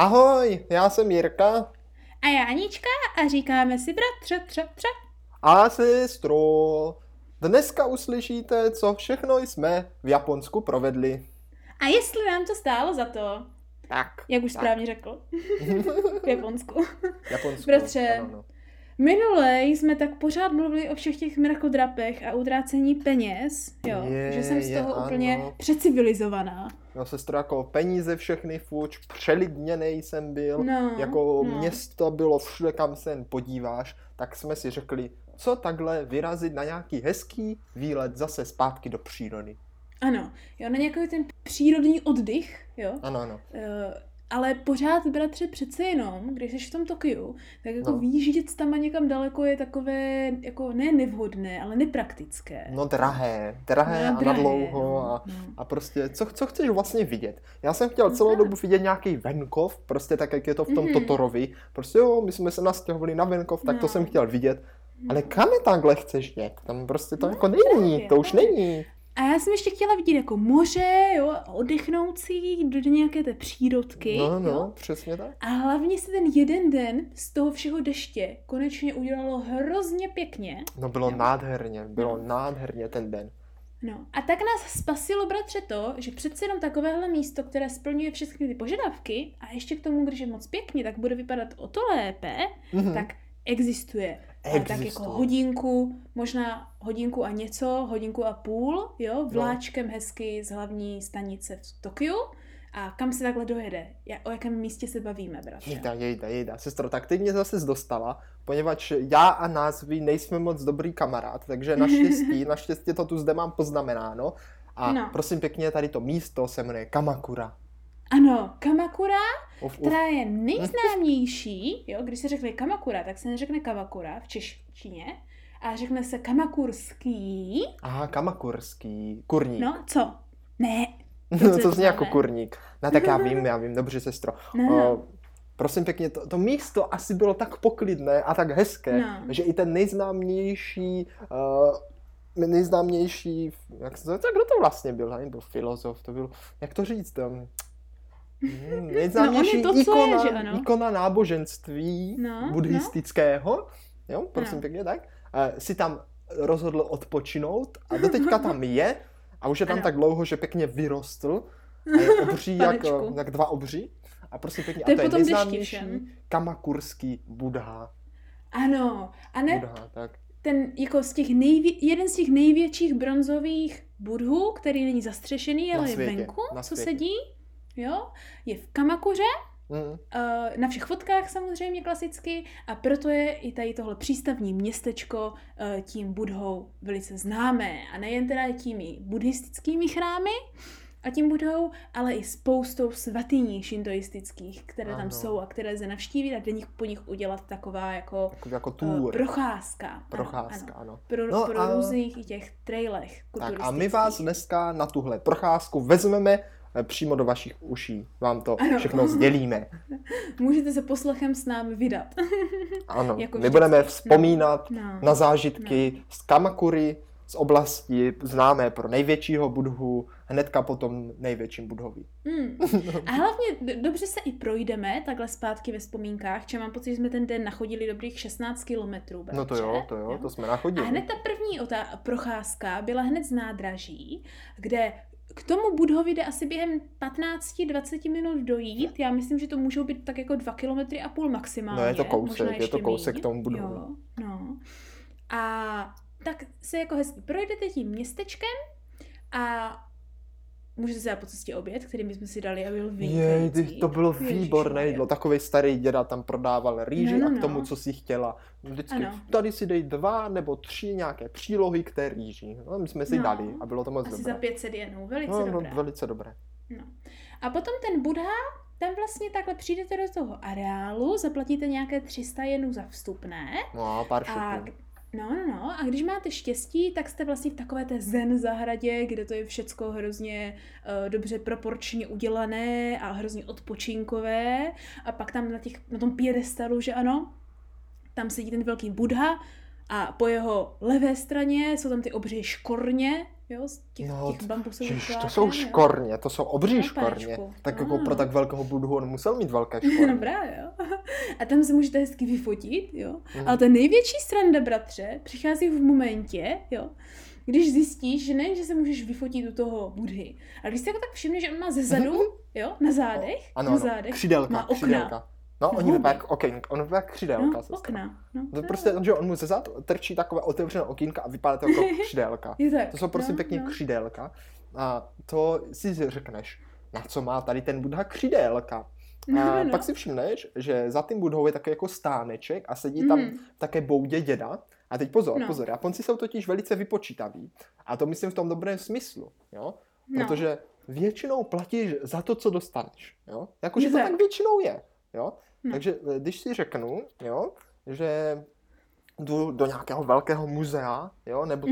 Ahoj, já jsem Jirka. A já Anička a říkáme si bratře. A sestro. Dneska uslyšíte, co všechno jsme v Japonsku provedli. A jestli nám to stálo za to. Tak. Jak už správně řekl. V Japonsku. Bratře, ano. Minule jsme tak pořád mluvili o všech těch mrakodrapech a utrácení peněz, jo, že jsem z toho úplně přecivilizovaná. No sestro, jako peníze všechny fuč, přelidněnej jsem byl, město bylo všude, kam se podíváš, tak jsme si řekli, co takhle vyrazit na nějaký hezký výlet zase zpátky do přírody. Ano, jo, na nějaký ten přírodní oddych, jo. Ano. Ale pořád, bratře, přece jenom, když jsi v tom Tokiu, tak jako výjíždět tam a někam daleko je takové, jako ne nevhodné, ale nepraktické. No drahé a nadlouho a prostě, co chceš vlastně vidět? Já jsem chtěl celou dobu vidět nějaký venkov, prostě tak, jak je to v tom Totorovi. Prostě jo, my jsme se nastěhovali na venkov, tak to jsem chtěl vidět. Ale kam je takhle chceš jet? Tam prostě to jako není, to už není. A já jsem ještě chtěla vidět jako moře, jo, oddechnout si do nějaké té přírodky. No, přesně tak. A hlavně se ten jeden den z toho všeho deště konečně udělalo hrozně pěkně. No bylo nádherně ten den. No a tak nás spasilo, bratře, to, že přece jenom takovéhle místo, které splňuje všechny ty požadavky a ještě k tomu, když je moc pěkně, tak bude vypadat o to lépe, tak existuje. Tak jako hodinku a půl, jo, vláčkem hezky z hlavní stanice v Tokiu. A kam se takhle dojede? O jakém místě se bavíme, bratře? Jejda. Sestro, tak teď mě zase dostala, poněvadž já a názvy nejsme moc dobrý kamarád, takže naštěstí to tu zde mám poznamenáno. A prosím pěkně, tady to místo se jmenuje Kamakura. Ano, Kamakura, která je nejznámější, jo, když se řekne Kamakura, tak se neřekne Kamakura v češtině, a řekne se kamakurský. Aha, kamakurský, kurník. No, co? Ne. No, co zní jako kurník. No, tak já vím, dobře, sestro. No. Prosím pěkně, to místo asi bylo tak poklidné a tak hezké, že i ten nejznámější, kdo to vlastně byl, nebo filozof, to byl, jak to říct, nejznámější ikona náboženství buddhistického, jo, prosím pěkně, tak, si tam rozhodl odpočinout a doteďka tam je a už je tam tak dlouho, že pěkně vyrostl a je obří jak dva obří a prosím pěkně, to je nejznámější kamakurský Buddha. Ano, a ne, Buddha, tak. Ten, jako jeden z těch největších bronzových budhů, který není zastřešený, ale je venku, co sedí. Jo, je v Kamakuře, na všech fotkách samozřejmě klasicky a proto je i tady tohle přístavní městečko tím budhou velice známé a nejen teda těmi buddhistickými chrámy a tím budhou, ale i spoustou svatyní šintoistických, které tam jsou a které se navštívit a po nich udělat taková jako tour. Procházka, ano. Pro různých i těch trailech kulturistických. Tak a my vás dneska na tuhle procházku vezmeme přímo do vašich uší. Vám to všechno sdělíme. Můžete se poslechem s námi vydat. Ano, jako my budeme vzpomínat na zážitky z Kamakury, z oblasti známé pro největšího budhu, hnedka potom největším budhovi. A hlavně dobře se i projdeme takhle zpátky ve vzpomínkách, že mám pocit, že jsme ten den nachodili dobrých 16 kilometrů. No to jo, to jsme nachodili. A hned ta první procházka byla hned z nádraží, kde k tomu budhovi jde asi během 15-20 minut dojít. Já myslím, že to můžou být tak jako 2,5 km maximálně. No je to kousek k tomu budhovi. Jo, A tak se jako hezky projdete tím městečkem a můžete se dát po cestě oběd, který my jsme si dali a byl výborný. To bylo výborné jídlo. Takovej starý děda tam prodával rýži a k tomu, co si chtěla. Vždycky tady si dej 2 nebo 3 nějaké přílohy k té rýži. No, my jsme si dali a bylo to moc dobré. Asi za 500 jenů, velice dobré. No. A potom ten Buddha, tam vlastně takhle přijdete do toho areálu, zaplatíte nějaké 300 jenů za vstupné. No, pár šupů. A když máte štěstí, tak jste vlastně v takové té zen zahradě, kde to je všecko hrozně dobře proporčně udělané a hrozně odpočinkové. A pak tam na tom piedestalu, že ano, tam sedí ten velký Buddha A po jeho levé straně jsou tam ty obří škorně, jo, z těch bambusových pláten. To jsou škorně, to jsou obří škorně. Tak jako pro tak velkého Budhu on musel mít velké škorně. No právě, jo. A tam se můžete hezky vyfotit, jo. Ale ta největší sranda, bratře, přichází v momentě, jo, když zjistíš, že ne, že se můžeš vyfotit u toho Budhy. A když se jako tak všimneš, že on má ze zadu, jo, na zádech, ano, na zádech, křidelka, má okna. Křidelka. No, oni vypadá jako okýnka, on vypadá křidelka. No, okna. No, to prostě, že on mu ze zad trčí takové otevřené okýnka a vypadá to jako křidelka. To jsou prostě pěkně křidelka. A to si řekneš, na co má tady ten Buddha křidelka. A pak si všimneš, že za tím Buddhou je takový jako stáneček a sedí tam také boudě děda. A teď pozor, Japonci jsou totiž velice vypočítaví. A to myslím v tom dobrém smyslu, jo? Protože většinou platíš za to, co dostaneš, jo? Jakože to tak většinou je, jo? Takže když si řeknu, jo, že jdu do nějakého velkého muzea, jo, nebo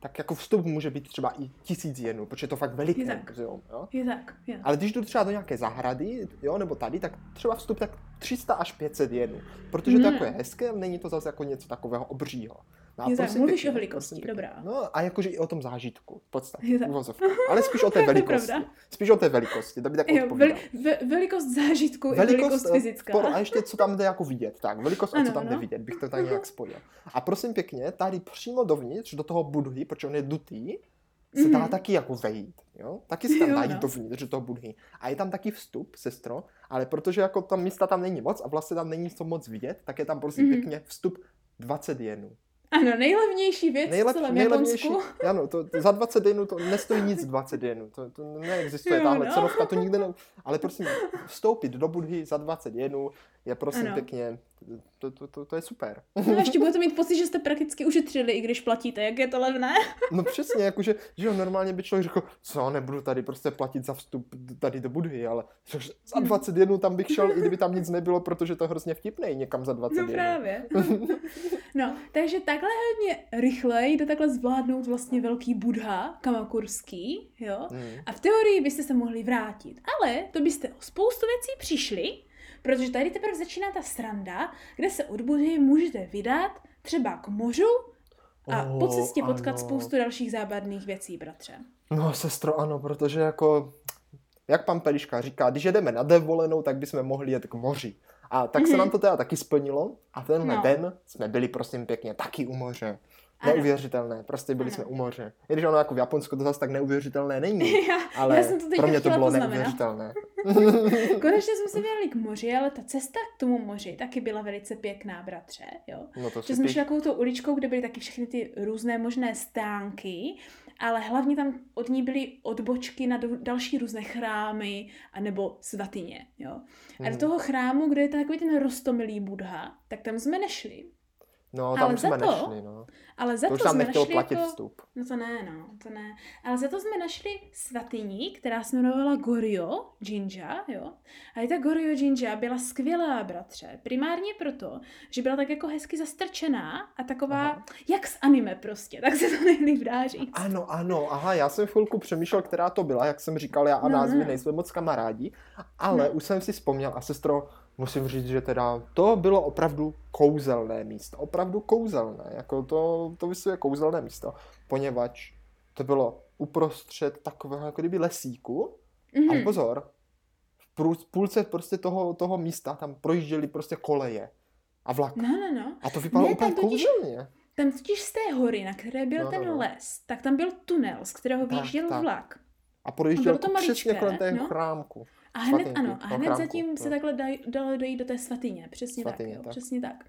tak jako vstup může být třeba i 1000 jenů, protože je to fakt veliké muzeum, jo. Je tak. Ale když jdu třeba do nějaké zahrady, jo, nebo tady, tak třeba vstup tak 300 až 500 jenů, protože to jako je hezké, není to zase jako něco takového obřího. No, mluvíš o velikosti, dobrá. No a jakože i o tom zážitku, v podstatě, uvozovka. Ale spíš o té velikosti. Spíš o té velikosti, to by tak odpovídalo. Velikost zážitku velikost, i velikost fyzická. A ještě co tam jde jako vidět, tak. Velikost ano, a co tam jde vidět, bych to tady nějak spojil. A prosím pěkně, tady přímo dovnitř, do toho Budhy, protože on je dutý, se dá taky jako vejít, jo? Taky se tam dá jít dovnitř do toho Budhy. A je tam taky vstup, sestro, ale protože jako tam místa tam není moc a vlastně tam není co moc vidět, tak je tam prosím pěkně vstup 20 jenů. Ano, nejlevnější věc v celém Japonsku. Ano, to za 20 jenů to nestojí nic 20 jenů. To neexistuje tahle cenovka, to nikde ne... Ale prosím, vstoupit do Budhy za 20 jenů je prosím pěkně... To je super. No a ještě budete mít pocit, že jste prakticky ušetřili, i když platíte, jak je to levné. No přesně, jakože, že jo, normálně by člověk řekl, co, nebudu tady prostě platit za vstup tady do Budhy, ale za 21 tam bych šel, i kdyby tam nic nebylo, protože to je hrozně vtipné někam za 21. No právě. No, takže takhle hodně rychle jde takhle zvládnout vlastně velký Buddha kamakurský, jo, a v teorii byste se mohli vrátit, ale to byste o spoustu věcí přišli, protože tady teprve začíná ta sranda, kde se od Budhy můžete vydat třeba k mořu a po cestě potkat spoustu dalších zábavných věcí, bratře. No, sestro, ano, protože jako, jak pan Periška říká, když jedeme na dovolenou, tak bychom mohli jet k moři. A tak se nám to teda taky splnilo a tenhle den jsme byli, prosím pěkně, taky u moře. Ano. Neuvěřitelné, prostě byli jsme u moře. I když ono jako v Japonsku to zase tak neuvěřitelné není, ale pro mě to bylo neuvěřitelné. Konečně jsme se vydali k moři, ale ta cesta k tomu moři taky byla velice pěkná, bratře, jo. No to jsme šli takovou tou uličkou, kde byly taky všechny ty různé možné stánky, ale hlavně tam od ní byly odbočky na další různé chrámy anebo svatyně, jo. A do toho chrámu, kde je takový ten roztomilý Buddha, tak tam jsme nešli. No, tam ale jsme nešli, no. Ale za to jsme nechtěl našli platit jako... vstup. No to ne. Ale za to jsme našli svatyni, která se jmenovala Goryō Jinja, jo. A i ta Goryō Jinja byla skvělá, bratře. Primárně proto, že byla tak jako hezky zastrčená a taková, jak z anime prostě, tak se to nejlíp dá říct. Ano, aha, já jsem chvilku přemýšlel, která to byla, jak jsem říkal, já a názvy nejsme moc kamarádi, ale už jsem si vzpomněl a sestro, musím říct, že teda to bylo opravdu kouzelné místo. Opravdu kouzelné. Jako to vysvětluje kouzelné místo. Poněvadž to bylo uprostřed takového jako kdyby lesíku. A pozor, v půlce prostě toho místa tam projížděly prostě koleje a vlak. No. A to vypadalo úplně kouzelně. Tam totiž z té hory, na které byl ten les, tak tam byl tunel, z kterého vyjížděl vlak. A projížděl přesně kolem té chrámku. A hned zatím se takhle dalo dojít do té svatyně. Přesně tak.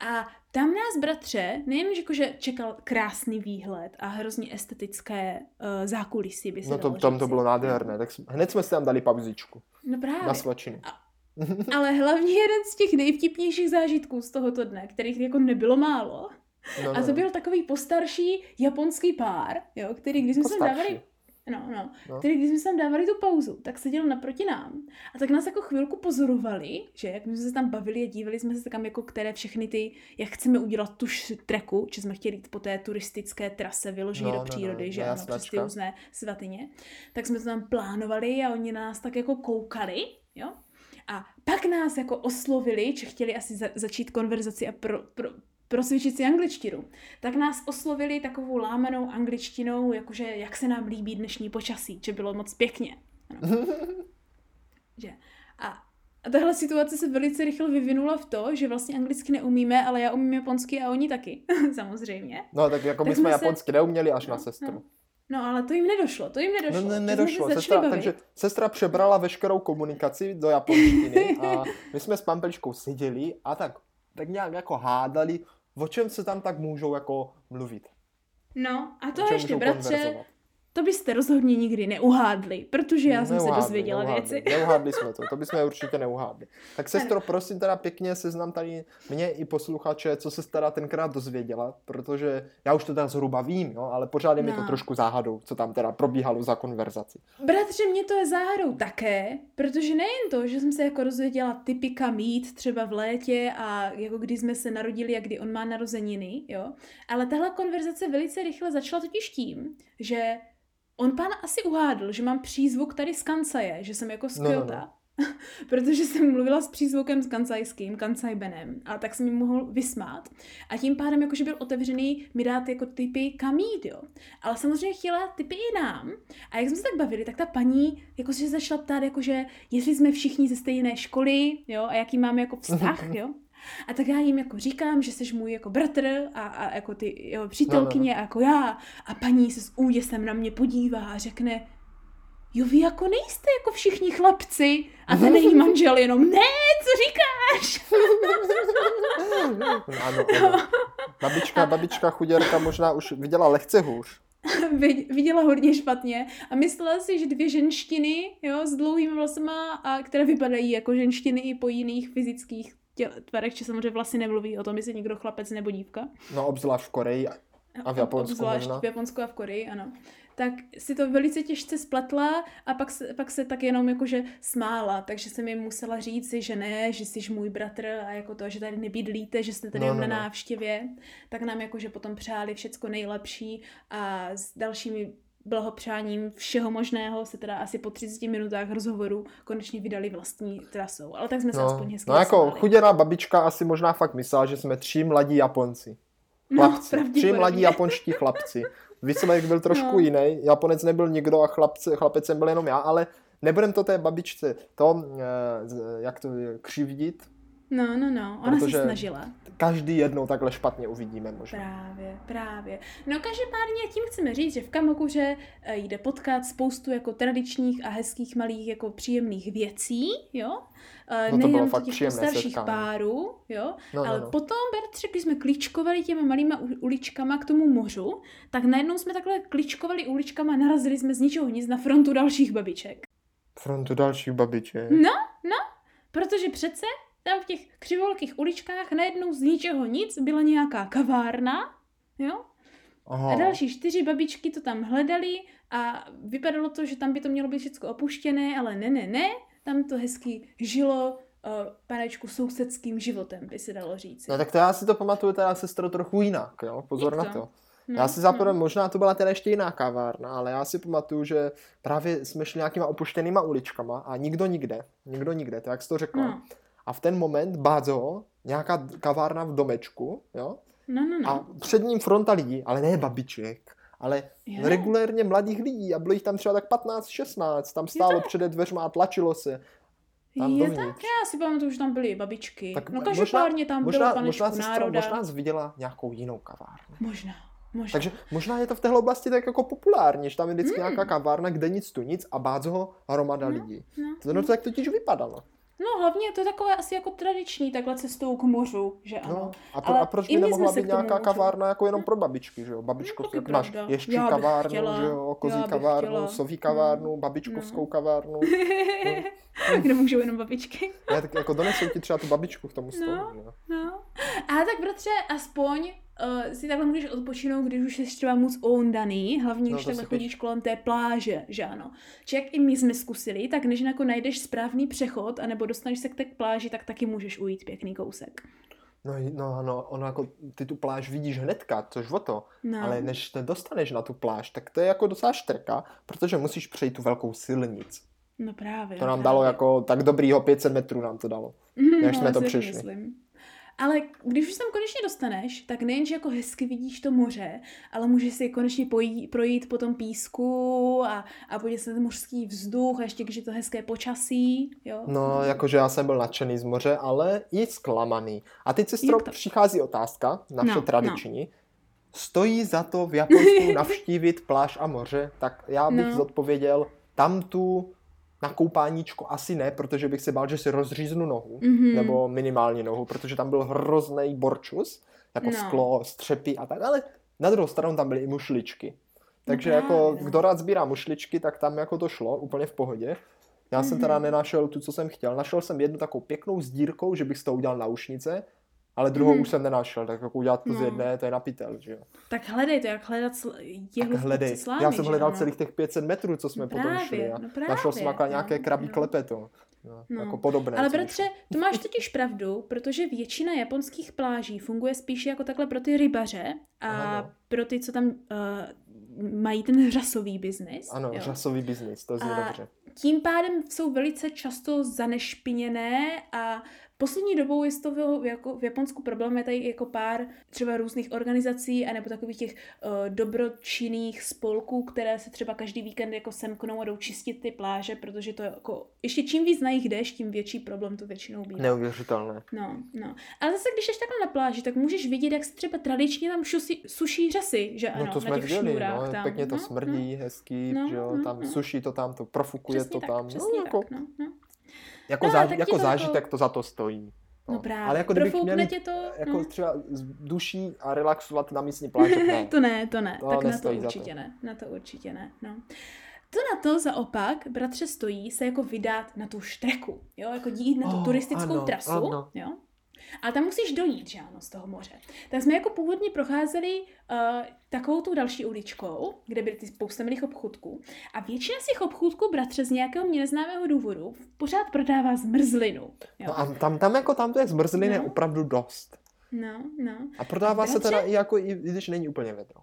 A tam nás, bratře, nejen, že čekal krásný výhled a hrozně estetické zákulisí. No to tam to bylo nádherné. Tak hned jsme si tam dali pauzičku. No právě. Na svačinu. Ale hlavně jeden z těch nejvtipnějších zážitků z tohoto dne, kterých jako nebylo málo. A to byl takový postarší japonský pár, jo, který když jsme se dávali... Tedy když jsme se tam dávali tu pauzu, tak seděl naproti nám a tak nás jako chvilku pozorovali, že jak my jsme se tam bavili a dívali jsme se tam jako které všechny ty, jak chceme udělat tu treku, že jsme chtěli jít po té turistické trase vyloženě do přírody, že ano, přes ty různé svatyně, tak jsme to tam plánovali a oni na nás tak jako koukali, jo, a pak nás jako oslovili, že chtěli asi začít konverzaci a prosvičit si angličtinu, tak nás oslovili takovou lámenou angličtinou, jakože jak se nám líbí dnešní počasí, že bylo moc pěkně. Ano. A tahle situace se velice rychle vyvinula v to, že vlastně anglicky neumíme, ale já umím japonsky a oni taky, samozřejmě. No tak jako tak my jsme japonsky neuměli až na sestru. No, ale to jim nedošlo, No, nedošlo. Takže sestra přebrala veškerou komunikaci do japonštiny a my jsme s Pampeličkou seděli a tak nějak jako hádali, o čem se tam tak můžou jako mluvit. No, a to ještě, bratře, to byste rozhodně nikdy neuhádli, protože já jsem se dozvěděla věci. Neuhádli jsme to bychom určitě neuhádli. Tak sestro, prosím teda pěkně seznam tady mě i posluchače, co se teda tenkrát dozvěděla, protože já už to teda zhruba vím, jo, ale pořád je mi to trošku záhadou, co tam teda probíhalo za konverzaci. Bratře, mě to je záhadou také, protože nejen to, že jsem se jako dozvěděla typika mít třeba v létě a jako kdy jsme se narodili a kdy on má narozeniny, jo, ale tahle konverzace velice rychle začala totiž tím, že on pán asi uhádl, že mám přízvuk tady z Kansaje, že jsem jako z Kyota, protože jsem mluvila s přízvukem s kansajským, Kansai-benem, a tak jsem jim mohl vysmát. A tím pádem, jakože byl otevřený, mi dát jako typy kamít, jo. Ale samozřejmě chtěla typy i nám. A jak jsme se tak bavili, tak ta paní jakože začala ptát, jakože jestli jsme všichni ze stejné školy, jo, a jaký máme jako vztah, jo. A tak já jim jako říkám, že jsi můj jako bratr a jako ty jeho přítelkyně a jako já. A paní se s úděsem na mě podívá a řekne, jo vy jako nejste jako všichni chlapci a ten její manžel jenom, ne, co říkáš? Ano. Babička chuděrka možná už viděla lehce hůř. Viděla hodně špatně a myslela si, že dvě ženštiny, jo, s dlouhými vlasama, a které vypadají jako ženštiny i po jiných fyzických tvarek, či samozřejmě vlastně nemluví o tom, jestli někdo chlapec nebo dívka. No obzvlášť v Koreji a v Japonsku. Obzvlášť v Japonsku a v Koreji, ano. Tak si to velice těžce spletla a pak se tak jenom jakože smála, takže jsem jim musela říct, že ne, že jsi můj bratr a jako to, že tady nebydlíte, že jste tady na návštěvě, tak nám jakože potom přáli všecko nejlepší a s dalšími blahopřáním všeho možného se teda asi po 30 minutách rozhovoru konečně vydali vlastní trasou. Ale tak jsme se aspoň hezky jako chuděná babička asi možná fakt myslela, že jsme 3 mladí Japonci. Chlapci. 3 mladí japonští chlapci. Výsledek byl trošku jiný. Japonec nebyl nikdo a chlapec jsem byl jenom já, ale nebudem to té babičce křivdit. No, ona se snažila. Každý jednou takhle špatně uvidíme možná. Právě. No každopádně tím chceme říct, že v Kamakuře jde potkat spoustu jako tradičních a hezkých malých jako příjemných věcí, jo? Nejen těch starších párů, jo? Ale potom, bratře, když jsme kličkovali těmi malýma uličkama k tomu mořu, tak najednou jsme takhle kličkovali uličkama a narazili jsme z ničeho nic na frontu dalších babiček. No, protože přece tam v těch křivolkých uličkách najednou z ničeho nic byla nějaká kavárna, jo? Aha. A další 4 babičky to tam hledali a vypadalo to, že tam by to mělo být všechno opuštěné, ale ne, tam to hezky žilo panečku sousedským životem, by se dalo říct. No tak to já si to pamatuju teda, sestro, trochu jinak, jo? Pozor na to. Já si zapomenu, možná to byla teda ještě jiná kavárna, ale já si pamatuju, že právě jsme šli nějakýma opuštěnýma uličkama a nikdo nikde, tak jak jsi to řekla. No. A v ten moment, bádzo, nějaká kavárna v domečku, jo? No. A před ním fronta lidí, ale ne babiček, ale regulérně mladých lidí. A bylo jich tam třeba tak 15, 16. Tam stálo přede dveřma a tlačilo se. Já si pamatuju, že tam byly i babičky. Tak no každopádně tam bylo panečku národa. Možná jsi viděla nějakou jinou kavárnu. Možná. Takže možná je to v téhle oblasti tak jako populární, že tam je vždycky nějaká kavárna, kde nic tu nic a bádzo hromada lidí. To tak totiž vypadalo. No hlavně to je takové asi jako tradiční, takhle cestou k mořu, že ano. No, a proč by nemohla být nějaká kavárna jako jenom pro babičky, že jo? Babičko, jak máš ješčí kavárnu, že jo? Kozí kavárnu, soví kavárnu, babičkovskou kavárnu. Kde můžou jenom babičky. Ne, tak jako donesou ti třeba tu babičku k tomu stolu. No. A tak bratře, aspoň si takhle můžeš odpočinout, když už jsi třeba moc oundaný, hlavně když takhle chodíš kolem té pláže, že ano. Či jak i my jsme zkusili, tak než jako najdeš správný přechod, anebo dostaneš se k té pláži, tak taky můžeš ujít pěkný kousek. No, ono jako ty tu pláž vidíš hnedka, což o to, ale než te dostaneš na tu pláž, tak to je jako docela štrka, protože musíš přejít tu velkou silnici. No právě. To nám dalo jako tak dobrýho 500 metrů nám to dalo, než jsme to přišli. Myslím. Ale když už tam konečně dostaneš, tak nejenže jako hezky vidíš to moře, ale můžeš si konečně projít po tom písku a podívat se na ten mořský vzduch a ještě když je to hezké počasí. Jo? No, jakože já jsem byl nadšený z moře, ale i zklamaný. A teď, sestro, přichází otázka, naše tradiční. No. Stojí za to v Japonsku navštívit pláž a moře? Tak já bych zodpověděl, tam tu na koupáníčko asi ne, protože bych se bál, že si rozříznu nohu, nebo minimálně nohu, protože tam byl hrozný borčus, jako sklo, střepy a tak, ale na druhou stranu tam byly i mušličky. Takže jako, kdo rád sbírá mušličky, tak tam jako to šlo, úplně v pohodě. Já jsem teda nenašel tu, co jsem chtěl. Našel jsem jednu takovou pěknou s dírkou, že bych s tou udělal náušnice, ale druhou už jsem nenašel, tak jako udělat to z jedné, to je na pytel, že jo. Tak hledej to, jak hledat jehlu v kůpci slámy. Já jsem hledal celých těch 500 metrů, co jsme potom šli. Našel jsem nějaké krabí klepeto. Jako podobné. Ale bratře, to máš totiž pravdu, protože většina japonských pláží funguje spíš jako takhle pro ty rybaře a pro ty, co tam mají ten řasový biznis. Ano, jo. Řasový biznis, to zní dobře. Tím pádem jsou velice často zanešpiněné a poslední dobou je to v Japonsku problém, je tady jako pár třeba různých organizací anebo takových těch dobročinných spolků, které se třeba každý víkend jako semknou a jdou čistit ty pláže, protože to je jako, ještě čím víc na jich jdeš, tím větší problém to většinou bývá. Neuvěřitelné. No. Ale zase, když jsi takhle na pláži, tak můžeš vidět, jak se třeba tradičně tam suší řasy, že ano, no to jsme na těch viděli, šnůrách. No, pěkně to smrdí, hezký, že jo, tam suší to tam, to profukuje přesně to tak, tam. Jako, jako zážitek to za to stojí. No právě, ale jako kdybych měl jako třeba z duší a relaxovat na místní pláži. Ne. To ne. No, tak na to určitě ne. No. To na to zaopak, bratře, stojí se jako vydat na tu štreku, jo, jako jít na tu turistickou trasu, jo. A tam musíš dojít, že ano, z toho moře. Tak jsme jako původně procházeli takovou tu další uličkou, kde byly ty spousta milých obchůdků. A většina z těch obchůdků, bratře, z nějakého mě neznámého důvodu pořád prodává zmrzlinu. Jo? No a tam to je zmrzliny opravdu dost. No. A prodává se teda i jako, i když není úplně vedro.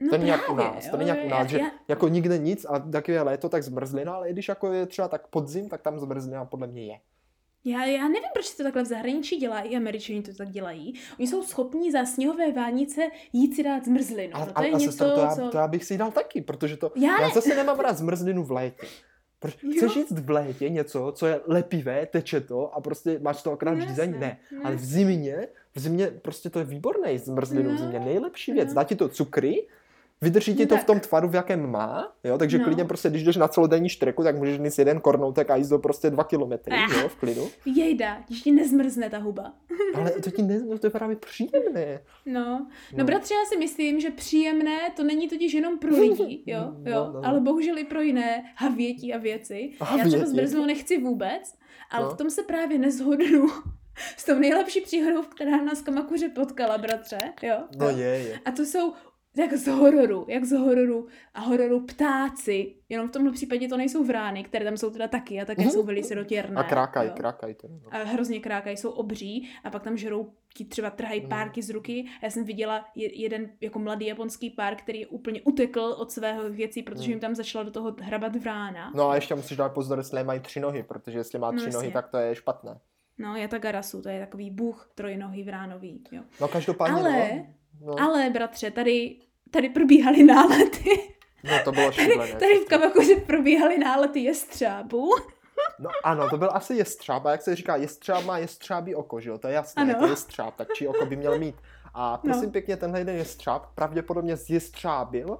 No to není jak u nás, že jako nikde nic a taky je léto, tak zmrzlina, ale i když jako je třeba tak podzim, tak tam zmrzlina podle mě je. Já nevím, proč se to takhle v zahraničí dělá, i Američani to tak dělají. Oni jsou schopní za sněhové vánice jít si dát zmrzlinu. To je něco, sestro, to já bych si dal taky, protože to... Já zase nemám rád zmrzlinu v létě. Chceš jíst v létě něco, co je lepivé, teče to a prostě máš to akorát žízeň? Ne. Ale v zimě prostě to je výborné jíst zmrzlinu v zimě. Nejlepší věc. Dá ti to cukry, vydrží ti to v tom tvaru, v jakém má, jo, takže klidně prostě, když jdeš na celodenní štreku, tak můžeš nést jeden kornoutek a jíst do prostě 2 kilometry, jo, v klidu. Jejda, když ti nezmrzne ta huba. Ale to ti nezmrzne, to je právě příjemné. No, bratře, já si myslím, že příjemné to není totiž jenom pro lidi, jo, ale bohužel i pro jiné havěti a věci. Já třeba zmrzlou nechci vůbec, ale v tom se právě nezhodnu. S tou nejlepší příhodou, která nás Kamakuře potkala, bratře, jo. No je. A to jsou jak z hororu ptáci, jenom v tomhle případě to nejsou vrány, které tam jsou teda taky a také jsou velice rotěrné. A krákají. A hrozně krákají, jsou obří a pak tam žerou, ti třeba trhají párky z ruky. Já jsem viděla jeden jako mladý japonský pár, který úplně utekl od svého věcí, protože jim tam začala do toho hrabat vrána. No a ještě musíš dát pozor, jestli nemají 3 nohy, protože jestli má 3 nohy, tak to je špatné. No, Yatagarasu, to je takový bůh trojnohý vránový, jo. No každopádně Ale, bratře, tady probíhaly nálety. No, to bylo šílené. Tady v Kamakuře probíhaly nálety jestřábů. No ano, to byl asi jestřáb, a jak se říká, jestřáb má jestřábí oko, že jo? To je jasné, ano. To je jestřáb, tak čí oko by měl mít. A prosím pěkně, tenhle jeden jestřáb pravděpodobně zjestřábil,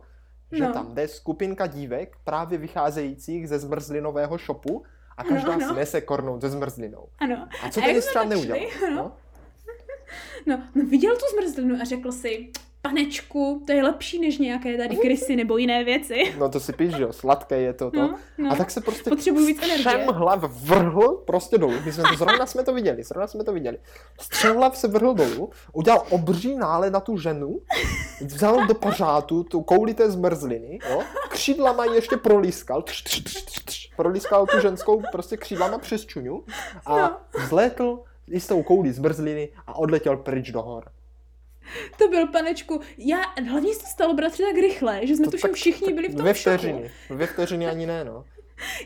že tam jde skupinka dívek právě vycházejících ze zmrzlinového shopu a každá snese kornout ze zmrzlinou. Ano. A co ten jestřáb neudělal? No, viděl tu zmrzlinu a řekl si, panečku, to je lepší než nějaké tady krysy nebo jiné věci. No to si píš, že jo, sladké je to. No. A tak se prostě střemhlav vrhl prostě dolů. Zrovna jsme to viděli. Střemhlav se vrhl dolů, udělal obří nálet na tu ženu, vzal do pořádu tu kouli té zmrzliny, jo, křídlama ji ještě prolískal tu ženskou prostě křídlama přes čuňu a vzlétl i s tou koulí zmrzliny a odletěl pryč do hor. To byl, panečku, hlavně se to stalo, bratře, tak rychle, že jsme tuším všichni byli v tom šoku. Dvě vteřiny ani ne, no.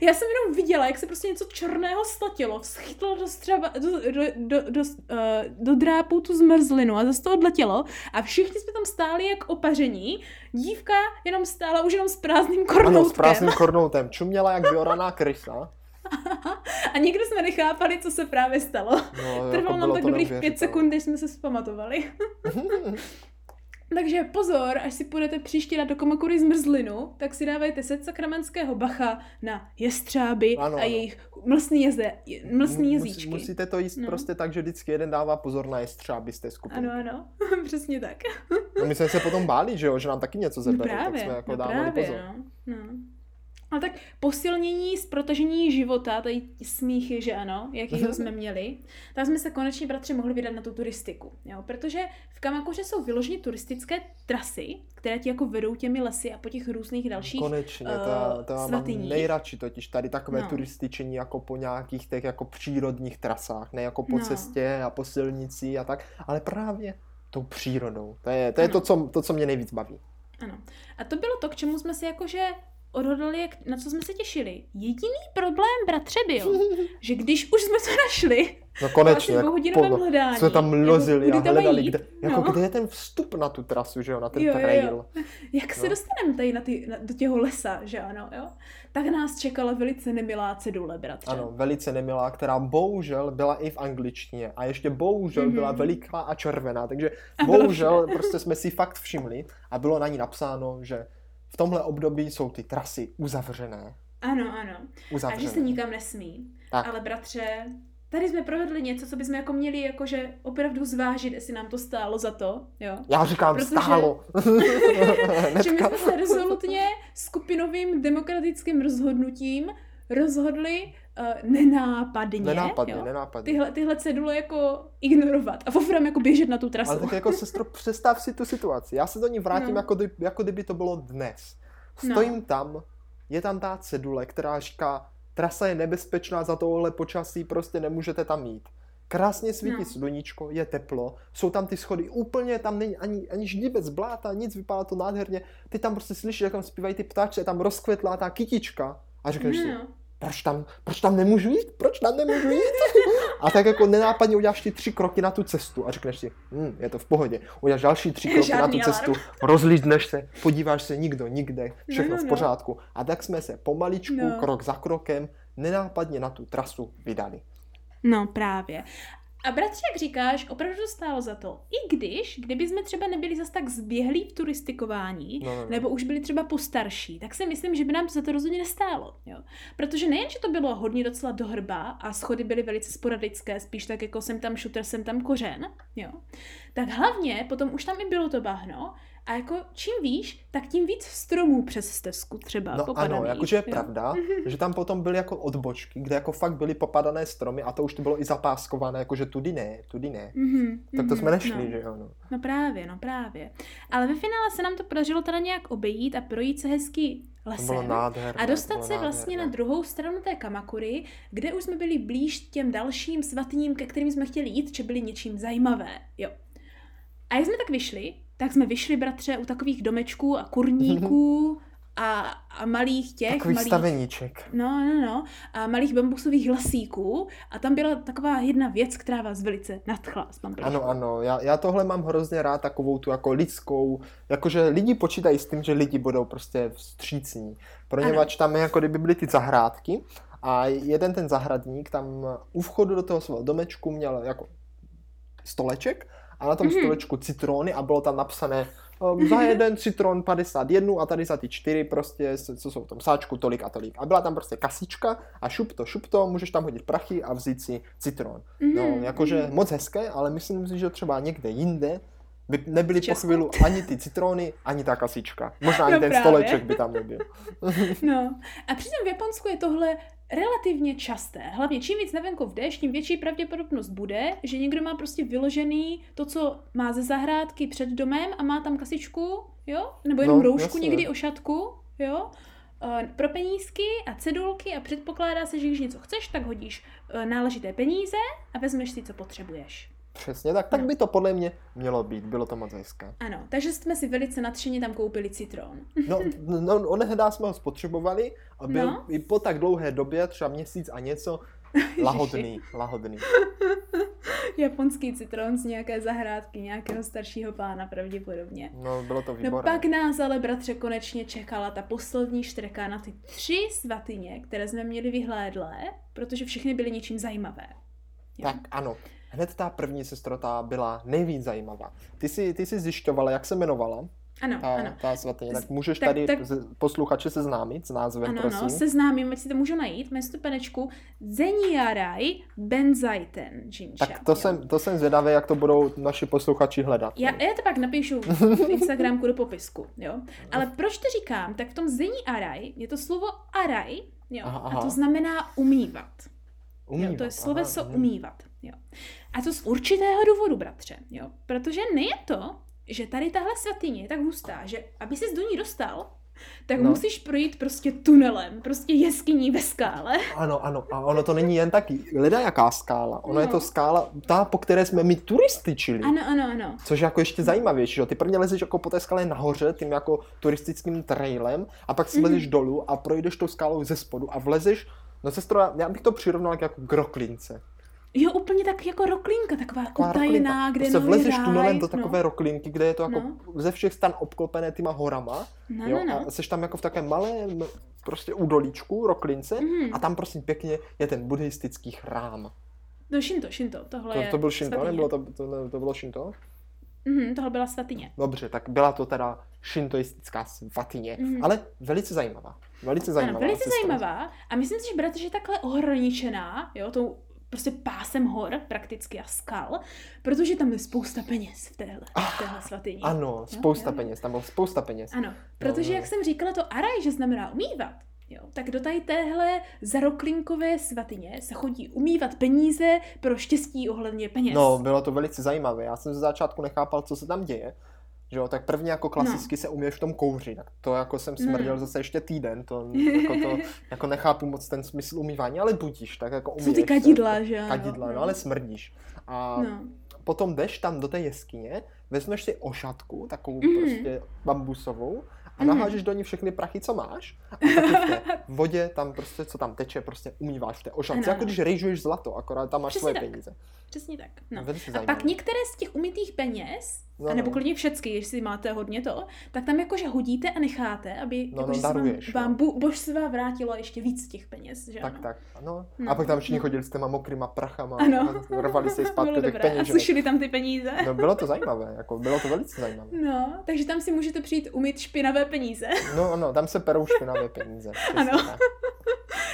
Já jsem jenom viděla, jak se prostě něco černého zlatilo, vzchytlo do drápu tu zmrzlinu a zase to odletělo a všichni jsme tam stáli jak opaření. Dívka jenom stála už jenom s prázdným kornoutem. Ano, s prázdným kornoutem. Čuměla jak vyoraná krysa. A nikdo jsme nechápali, co se právě stalo. No, trvalo nám tak dobrých 5 sekund, než jsme se vzpamatovali. Takže pozor, až si půjdete příště na do Kamakury zmrzlinu, tak si dávejte set sakramentského bacha na jestřáby a jejich mlsný jezíčky. Musíte to jíst prostě tak, že vždycky jeden dává pozor na jestřáby z té skupiny. Ano, přesně tak. No my jsme se potom báli, že jo, že nám taky něco zebere, no tak jsme jako dávali pozor. No. A tak posilnění z protažení života, tady smíchy, že ano, jakýho jsme měli, tak jsme se konečně, bratře, mohli vydat na tu turistiku. Jo? Protože v Kamakuře jsou vyloženě turistické trasy, které ti jako vedou těmi lesy a po těch různých dalších konečně, to mám nejradši totiž tady takové turističení jako po nějakých těch jako přírodních trasách, ne jako po cestě a po silnici a tak, ale právě tou přírodou. To je to, co mě nejvíc baví. Ano. A to bylo to, k čemu jsme si jakože odhodlali, na co jsme se těšili. Jediný problém, bratře, byl, že když už jsme se našli, no konečně, jsme tam lozili a hledali, kde je ten vstup na tu trasu, že jo, na ten trail. Jak se dostaneme tady do těho lesa, že ano, jo? Tak nás čekala velice nemilá cedule, bratře. Ano, velice nemilá, která bohužel byla i v angličtině a ještě bohužel byla veliká a červená, takže a bohužel prostě jsme si fakt všimli a bylo na ní napsáno, že v tomhle období jsou ty trasy uzavřené. Ano. Uzavřené. A že se nikam nesmí. Tak. Ale bratře, tady jsme provedli něco, co bychom jako měli jakože opravdu zvážit, jestli nám to stálo za to. Jo? Já říkám, protože stálo. Že my jsme se rezolutně skupinovým demokratickým rozhodnutím rozhodli nenápadně. Tyhle cedule jako ignorovat a ofram jako běžet na tu trasu. Ale tak jako, sestro, představ si tu situaci. Já se do ní vrátím, jako kdyby to bylo dnes. Stojím tam, je tam ta cedule, která říká, trasa je nebezpečná za tohle počasí, prostě nemůžete tam jít. Krásně svítí sluníčko, je teplo, jsou tam ty schody, úplně tam není ani ždíbec bláta, nic, vypadá to nádherně. Ty tam prostě slyšíš, jak tam zpívají ty ptáčci, je tam rozkvětlá ta kytička a říkáš si, Proč tam nemůžu jít? A tak jako nenápadně uděláš ty 3 kroky na tu cestu a řekneš si, je to v pohodě. Uděláš další 3 kroky na tu cestu, rozlídneš se, podíváš se nikdo, nikde, všechno v pořádku. A tak jsme se pomaličku, krok za krokem, nenápadně na tu trasu vydali. No právě. A bratře, jak říkáš, opravdu stálo za to. I když, kdyby jsme třeba nebyli zas tak zběhlí v turistikování, nebo už byli třeba postarší, tak si myslím, že by nám to za to rozhodně nestálo. Jo? Protože nejen, že to bylo hodně docela do hrba a schody byly velice sporadické, spíš tak jako jsem tam šutr, jsem tam kořen, jo? Tak hlavně potom už tam i bylo to bahno a jako čím víš, tak tím víc stromů přes stezku třeba popadaných. Ano, jakože je pravda, že tam potom byly jako odbočky, kde jako fakt byly popadané stromy a to už to bylo i zapáskované, jakože tudy ne. Tak to jsme nešli, že jo. No právě. Ale ve finále se nám to podařilo teda nějak obejít a projít se hezky lesem a dostat se vlastně na druhou stranu té Kamakury, kde už jsme byli blíž těm dalším svatyním, ke kterým jsme chtěli jít, či byly něčím zajímavé, jo. A jak jsme tak vyšli, bratře, u takových domečků a kurníků a malých těch. Takových staveníček. No. A malých bambusových lesíků. A tam byla taková jedna věc, která vás velice nadchla. Ano. Já tohle mám hrozně rád, takovou tu jako lidskou. Jakože lidi počítají s tím, že lidi budou prostě vstřícní. Poněvadž tam je, jako kdyby byly ty zahrádky. A jeden ten zahradník tam u vchodu do toho svého domečku měl jako stoleček. A na tom stolečku citrony a bylo tam napsané za jeden citron 51 a tady za ty 4 prostě, co jsou v tom sáčku, tolik a tolik. A byla tam prostě kasička a šup to, můžeš tam hodit prachy a vzít si citron. No, jakože moc hezké, ale myslím si, že třeba někde jinde by nebyly po chvíli ani ty citrony, ani ta kasička. Možná ani ten stoleček by tam nebyl. No a přitom v Japonsku je tohle relativně časté. Hlavně čím víc na venkov jdeš, tím větší pravděpodobnost bude, že někdo má prostě vyložený to, co má ze zahrádky před domem a má tam kasičku, jo? Nebo jenom roušku, někdy ošatku, jo? Pro penízky a cedulky a předpokládá se, že když něco chceš, tak hodíš náležité peníze a vezmeš si, co potřebuješ. Přesně tak, tak by to podle mě mělo být, bylo to moc hezké. Ano, takže jsme si velice nadšeně tam koupili citron. No, onehdá jsme ho spotřebovali a byl i po tak dlouhé době, třeba měsíc a něco, lahodný. Japonský citron z nějaké zahrádky, nějakého staršího pána pravděpodobně. No, bylo to výborné. No pak nás ale, bratře, konečně čekala ta poslední štreka na ty 3 svatyně, které jsme měli vyhlédlé, protože všechny byly něčím zajímavé. Tak ano. Hned ta první sestrota byla nejvíc zajímavá. Ty jsi zjišťovala, jak se jmenovala? Ano. Ta svatyně. Tak můžeš tady posluchače seznámit s názvem, prosím? Ano, seznámím, ať si to můžu najít. Mezi stupenečku Zeniarai Benzaiten Jinja. Tak to jsem zvědavý, jak to budou naši posluchači hledat. Já to pak napíšu v Instagramku do popisku, jo. Ale proč to říkám? Tak v tom Zeniarai je to slovo arai, jo. Aha. A to znamená umývat. Jo, to je sloveso umývat. Jo. A to z určitého důvodu, bratře. Jo. Protože nejen to, že tady tahle svatyně je tak hustá, že aby ses do ní dostal, tak musíš projít prostě tunelem, prostě jeskyní ve skále. Ano. A ono to není jen taky ledajaká skála. Ono je to skála, ta, po které jsme my turističili. Ano. Což je jako ještě zajímavější, že ty prvně lezeš jako po té skale nahoře, tím jako turistickým trailem, a pak si lezeš dolů a projdeš tou skálou ze spodu a vlezeš. No sestro, já bych to přirovnal jako k roklince. Jo, úplně tak jako roklinka, taková utajená, kde se vlezeš tunelem do takové roklinky, kde je to jako ze všech stran obklopené týma horama. A seš tam jako v takové malém prostě údolíčku, roklince, a tam prostě pěkně je ten buddhistický chrám. No Shinto, tohle je. To byl Shinto, nebylo to bylo Shinto? Tohle byla svatyně. Dobře, tak byla to teda šintoistická svatyně, ale velice zajímavá. Velice zajímavá. A myslím si, že bratře, že je takhle ohraničená, jo, tou prostě pásem hor prakticky a skal, protože tam je spousta peněz v téhle svatyni. Ano, spousta peněz, tam bylo spousta peněz. Ano, protože jak jsem říkala, to arai, že znamená umývat, jo, tak do tady téhle zaroklinkové svatyně se chodí umývat peníze pro štěstí ohledně peněz. No, bylo to velice zajímavé, já jsem ze začátku nechápal, co se tam děje. Že jo, tak první jako klasicky se uměješ v tom kouři, tak to jako jsem smrděl zase ještě týden, to nechápu moc ten smysl umývání, ale budíš, tak jako umýješ. Jsou ty kadidla, že jo? Kadidla, no, ale smrdíš. A potom jdeš tam do té jeskyně, vezmeš si ošatku, takovou prostě bambusovou, a nahážeš do ní všechny prachy, co máš, a taky v vodě tam prostě, co tam teče, prostě umýváš v té ošatce, jako když rejžuješ zlato, akorát tam máš svoje peníze. Přesně tak. No. A pak některé z těch umytých peněz, nebo klidně všechny, jestli máte hodně to, tak tam jakože hodíte a necháte, aby jakože božstva vrátilo ještě víc těch peněz, že ano? Tak. A pak tam všichni chodili s těma mokrýma prachama, rvali se zpátky těch peněz. A sušili tam ty peníze. No, bylo to zajímavé, jako bylo to velice zajímavé. No, takže tam si můžete přijít umyt špinavé peníze. No, tam se perou špinavé peníze. Ano.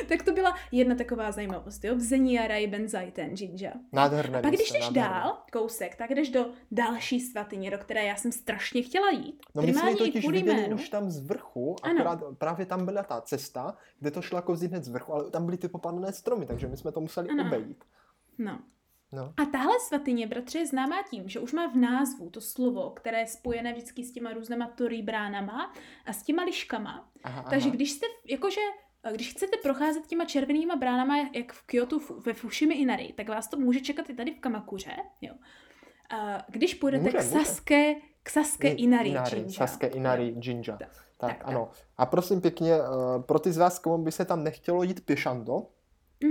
Tak to byla jedna taková zajímavost, jo? Zeniarai Benzaiten Jinja. A pak když jdeš dál kousek, tak jdeš do další svatyně, do které já jsem strašně chtěla jít. No my jsme totiž viděli už tam z vrchu, akorát právě tam byla ta cesta, kde to šlo jako vzít hned z vrchu, ale tam byly ty popadné stromy, takže my jsme to museli obejít. No. A tahle svatyně, bratře, je známá tím, že už má v názvu to slovo, které je spojené vždycky s těma různýma toríbránama a s těma liškama. Takže když jste jakože... Když chcete procházet těma červenýma bránama, jak v Kyōto ve Fushimi Inari, tak vás to může čekat i tady v Kamakuře. Jo. A když půjdete k Sasuke Inari Jinja. Sasuke Inari Jinja. Tak, ano. A prosím pěkně, pro ty z vás, komu by se tam nechtělo jít pěšando,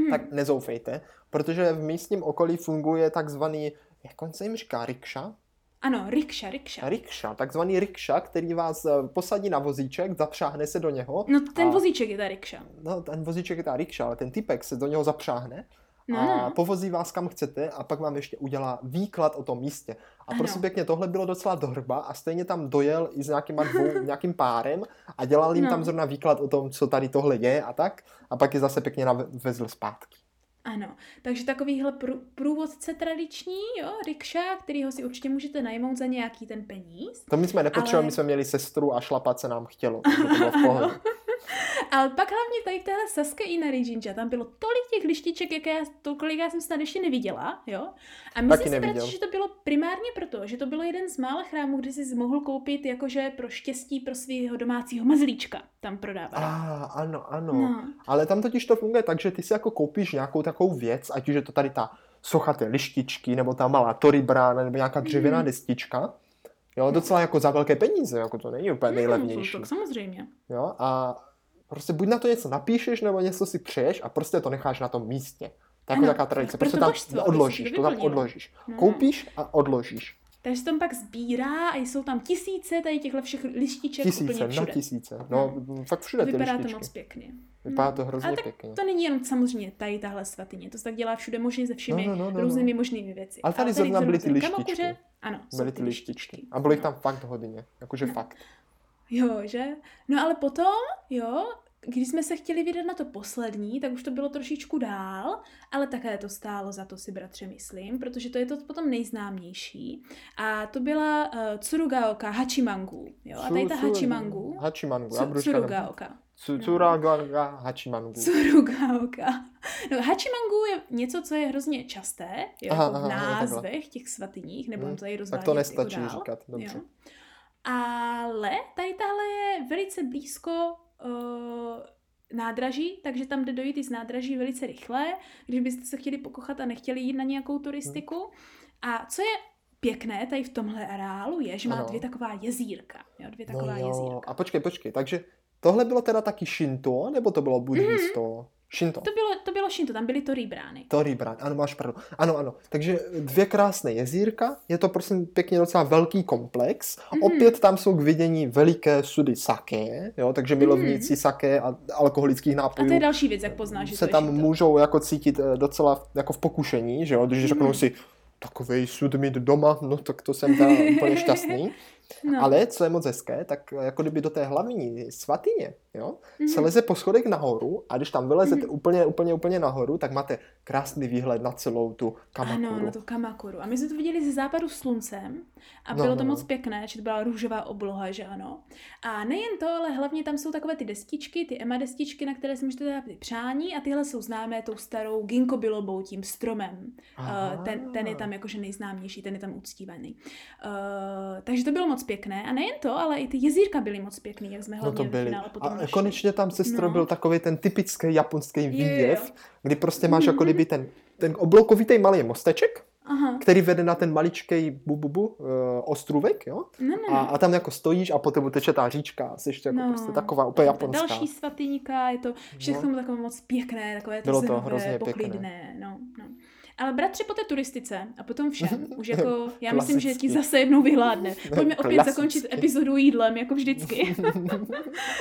tak nezoufejte, protože v místním okolí funguje takzvaný, jak on se jim říká, rikša? Ano, rikša, takzvaný rikša, který vás posadí na vozíček, zapřáhne se do něho. No ten vozíček je ta rikša. No ten vozíček je ta rikša, ale ten typek se do něho zapřáhne a povozí vás kam chcete a pak vám ještě udělá výklad o tom místě. A prosím pěkně, tohle bylo docela dohrba a stejně tam dojel i s nějakým párem a dělal jim tam zrovna výklad o tom, co tady tohle je a tak. A pak je zase pěkně vezl zpátky. Ano, takže takovýhle průvodce tradiční, jo, rikša, kterýho si určitě můžete najmout za nějaký ten peníz. To my jsme nepotřebovali, my jsme měli sestru a šlapat se nám chtělo, to bylo v pohodě. Ale pak hlavně tady v téhle Sasuke Inari Jinja, tam bylo tolik těch lištiček, kolik já jsem snad ještě neviděla, jo. A myslím si, bratře, že to bylo primárně proto, že to bylo jeden z mála chrámů, kde jsi mohl koupit jakože pro štěstí pro svého domácího mazlíčka tam prodávali. Ano. No. Ale tam totiž to funguje tak, že ty si jako koupíš nějakou takovou věc, ať už je to tady ta sochaté lištičky, nebo ta malá toribrána, nebo nějaká dřevěná destička. Jo, docela jako za velké peníze, jako to není úplně nejlevnější. Tak samozřejmě. Jo, a prostě buď na to něco napíšeš, nebo něco si přeješ a prostě to necháš na tom místě. To je jako taková tradice, prostě tam odložíš, to tam odložíš. Koupíš a odložíš. Takže se tam pak sbírá a jsou tam tisíce tady těchto všech lištiček úplně všude. Tisíce, no fakt všude ty lištičky. Vypadá to moc pěkně. Vypadá to hrozně pěkně. To není jenom samozřejmě tady tahle svatyně, to se tak dělá všude možně se všemi různými možnými věci. Ale tady zrovna byly ty lištičky. Ano, byly ty lištičky. A bylo jich tam fakt hodně, jakože fakt. Jo, že? No ale potom, jo, když jsme se chtěli vydat na to poslední, tak už to bylo trošičku dál, ale také to stálo za to, si bratře myslím, protože to je to potom nejznámější. A to byla Tsurugaoka Hachimangū. Jo? A tady ta Hachimangū. Tsurugaoka. Tsurugaoka Hachimangū. Tsurugaoka. No, Hachimangū je něco, co je hrozně časté, jo? Aha, v názvech těch svatyních, nebo tady rozvádět. Tak to nestačí jako říkat, dobře. Jo? Ale tady tahle je velice blízko nádraží, takže tam jde dojít i z nádraží velice rychle, když byste se chtěli pokochat a nechtěli jít na nějakou turistiku. A co je pěkné tady v tomhle areálu je, že má dvě taková jezírka. Jo, dvě taková jezírka. A počkej, takže tohle bylo teda taky Shinto, nebo to bylo buddhisto? Shinto. To bylo Shinto, tam byly toribrány. Ano, máš pravdu. Ano. Takže dvě krásné jezírka, je to prosím pěkně docela velký komplex. Opět tam jsou k vidění veliké sudy sake, jo, takže milovníci sake a alkoholických nápojů. A to je další věc, jak poznáš, že se to tam Shinto. Můžou jako cítit docela jako v pokušení, že jo, když řeknou si takovej sud mít doma, no tak to jsem tam úplně šťastný. No. Ale co je moc hezké, tak jako kdyby do té hlavní svatyně, jo, se leze po schodech nahoru a když tam vylezete úplně nahoru, tak máte krásný výhled na celou tu Kamakuru. Ano, na tu Kamakuru. A my jsme to viděli ze západu sluncem a bylo to moc pěkné, že to byla růžová obloha, že ano. A nejen to, ale hlavně tam jsou takové ty destičky, ty ema destičky, na které si můžete dát ty přání a tyhle jsou známé tou starou ginkgo bilobou, tím stromem. Ten je tam jakože nejznámější, ten je tam uctívaný. Takže to bylo moc pěkné. A nejen to, ale i ty jezírka byly moc pěkný, jak jsme hlavně v finále potom našli. A konečně tam se byl takový ten typický japonský výjev, kdy prostě máš jako kdyby ten obloukovitý malý mosteček, který vede na ten maličkej ostrůvek, jo? A tam jako stojíš a potom teče ta říčka a jsi jako prostě taková úplně japonská. Další svatyníka, je to všechno takové moc pěkné, takové to zhrubé, poklidné. No. Ale bratře, po té turistice a potom všem, už jako, já myslím, že ti zase jednou vyhládne. Pojďme opět zakončit epizodu jídlem, jako vždycky.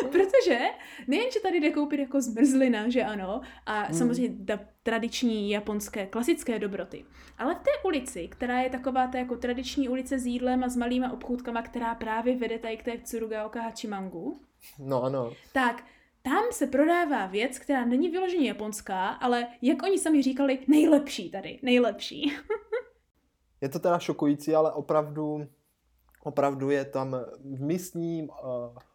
Protože nejen, že tady jde koupit jako zmrzlina, že ano, a samozřejmě tradiční japonské, klasické dobroty, ale v té ulici, která je taková ta jako tradiční ulice s jídlem a s malýma obchůdkama, která právě vede tady k té Tsurugaoka Hachimangū. No ano. Tak, tam se prodává věc, která není vyloženě japonská, ale jak oni sami říkali, nejlepší. Je to teda šokující, ale opravdu je tam v místním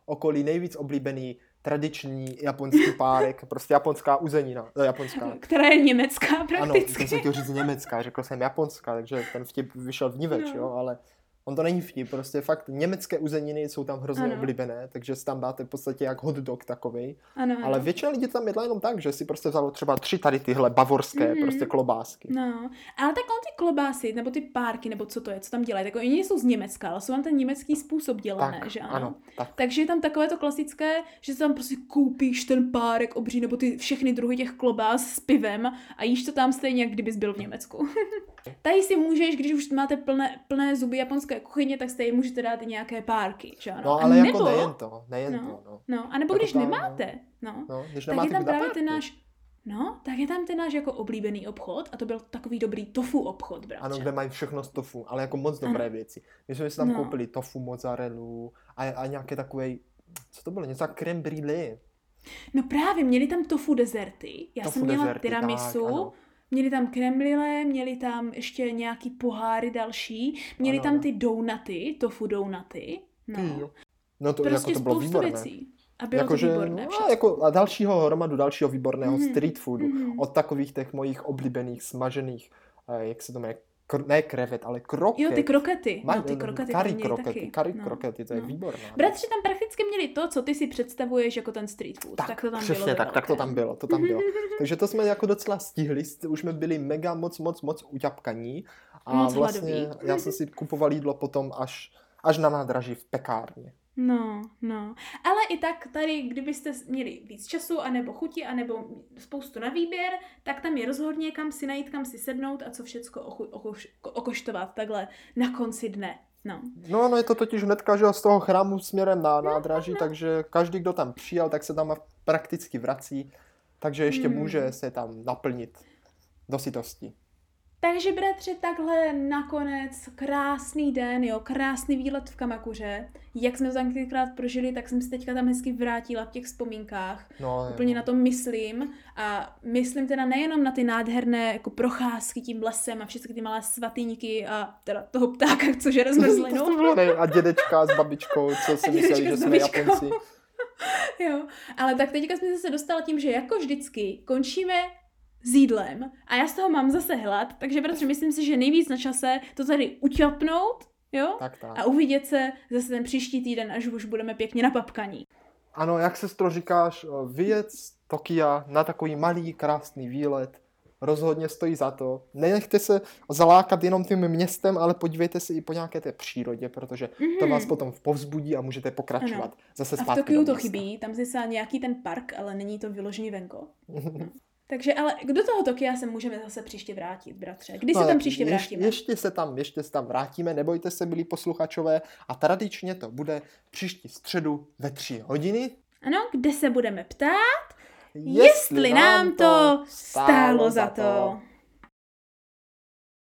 okolí nejvíc oblíbený tradiční japonský párek, prostě japonská uzenina. Japonská. Která je německá prakticky. Ano, jsem chtěl říct německá, řekl jsem japonská, takže ten vtip vyšel vniveč, jo, ale... On to není vtip, prostě fakt německé uzeniny jsou tam hrozně oblíbené, takže si tam dáte v podstatě jak hot dog takovej. Ano. Ale většina lidí tam jedla jenom tak, že si prostě vzalo třeba 3 tady tyhle bavorské prostě klobásky. No, ale tak ty klobásy, nebo ty párky, nebo co to je, co tam dělají, tak oni jsou z Německa, ale jsou tam ten německý způsob dělané, tak, že ano. Tak. Takže je tam takové to klasické, že tam prostě koupíš ten párek obří, nebo ty všechny druhy těch klobás s pivem a jíš to tam stejně, jak kdybys byl v Německu. Tady si můžeš, když už máte plné zuby japonské kuchyně, tak stejně můžete dát i nějaké párky, že ano? No, ale nebo, jako nejen to. No, a nebo když nemáte, tak je tam právě ten náš, jako oblíbený obchod a to byl takový dobrý tofu obchod, bratře. Ano, kde mají všechno z tofu, ale jako moc dobré věci. My jsme si tam koupili tofu, mozzarellu a nějaké takové, co to bylo, něco tak crème brûlée. No právě, měli tam tofu dezerty, já jsem měla tiramisu, tak, měli tam kremlile, měli tam ještě nějaký poháry další, měli tam ty doughnuty, tofu doughnuty. No to, prostě jako to bylo výborné. Věcí. A bylo to výborné všechno. A dalšího výborného street foodu. Od takových těch mojich oblíbených smažených, jak se to jmenuje, ne krevet, ale kroket. Jo, ty krokety. Curry krokety, to je výborné. Bratři tam prakticky měli to, co ty si představuješ jako ten street food. Tak to tam přesně bylo. Tak to tam bylo, to tam bylo. Takže to jsme jako docela stihli, už jsme byli mega moc uťapkaní. A moc vlastně hladový. Já jsem si kupoval jídlo potom až na nádraží v pekárně. No. Ale i tak tady, kdybyste měli víc času, anebo chuti, anebo spoustu na výběr, tak tam je rozhodně kam si najít, kam si sednout a co všecko okoštovat takhle na konci dne. No, je to totiž hnedka, že z toho chrámu směrem na nádraží, takže každý, kdo tam přijel, tak se tam prakticky vrací, takže ještě může se tam naplnit do sytosti. Takže bratře, takhle nakonec krásný den, jo, krásný výlet v Kamakuře. Jak jsme to tam několikrát prožili, tak jsem se teďka tam hezky vrátila v těch vzpomínkách. No, úplně na to myslím. A myslím teda nejenom na ty nádherné jako procházky tím lesem a všechny ty malé svatyňky a teda toho ptáka, což je rozmrzlinou. A dědečka s babičkou, co si mysleli, že jsme Japonci. Jo, ale tak teďka jsme se dostala tím, že jako vždycky končíme s jídlem a já z toho mám zase hlad, takže protože myslím si, že nejvíc na čase to tady uťapnout, jo? Tak. A uvidět se zase ten příští týden, až už budeme pěkně napapkaní. Ano, jak se to říkáš, vyjet z Tokia na takový malý, krásný výlet rozhodně stojí za to. Nenechte se zalákat jenom tím městem, ale podívejte se i po nějaké té přírodě, protože to vás potom povzbudí a můžete pokračovat zase zpátky. A v Tokiu to chybí, tam zase nějaký ten park, ale není to vyložený venko. Takže ale do toho Tokia se můžeme zase příště vrátit, bratře. Kdy se tam příště vrátíme? Ještě se tam vrátíme, nebojte se, milí posluchačové. A tradičně to bude příští středu ve 3:00. Ano, kde se budeme ptát, jestli nám to stálo za to.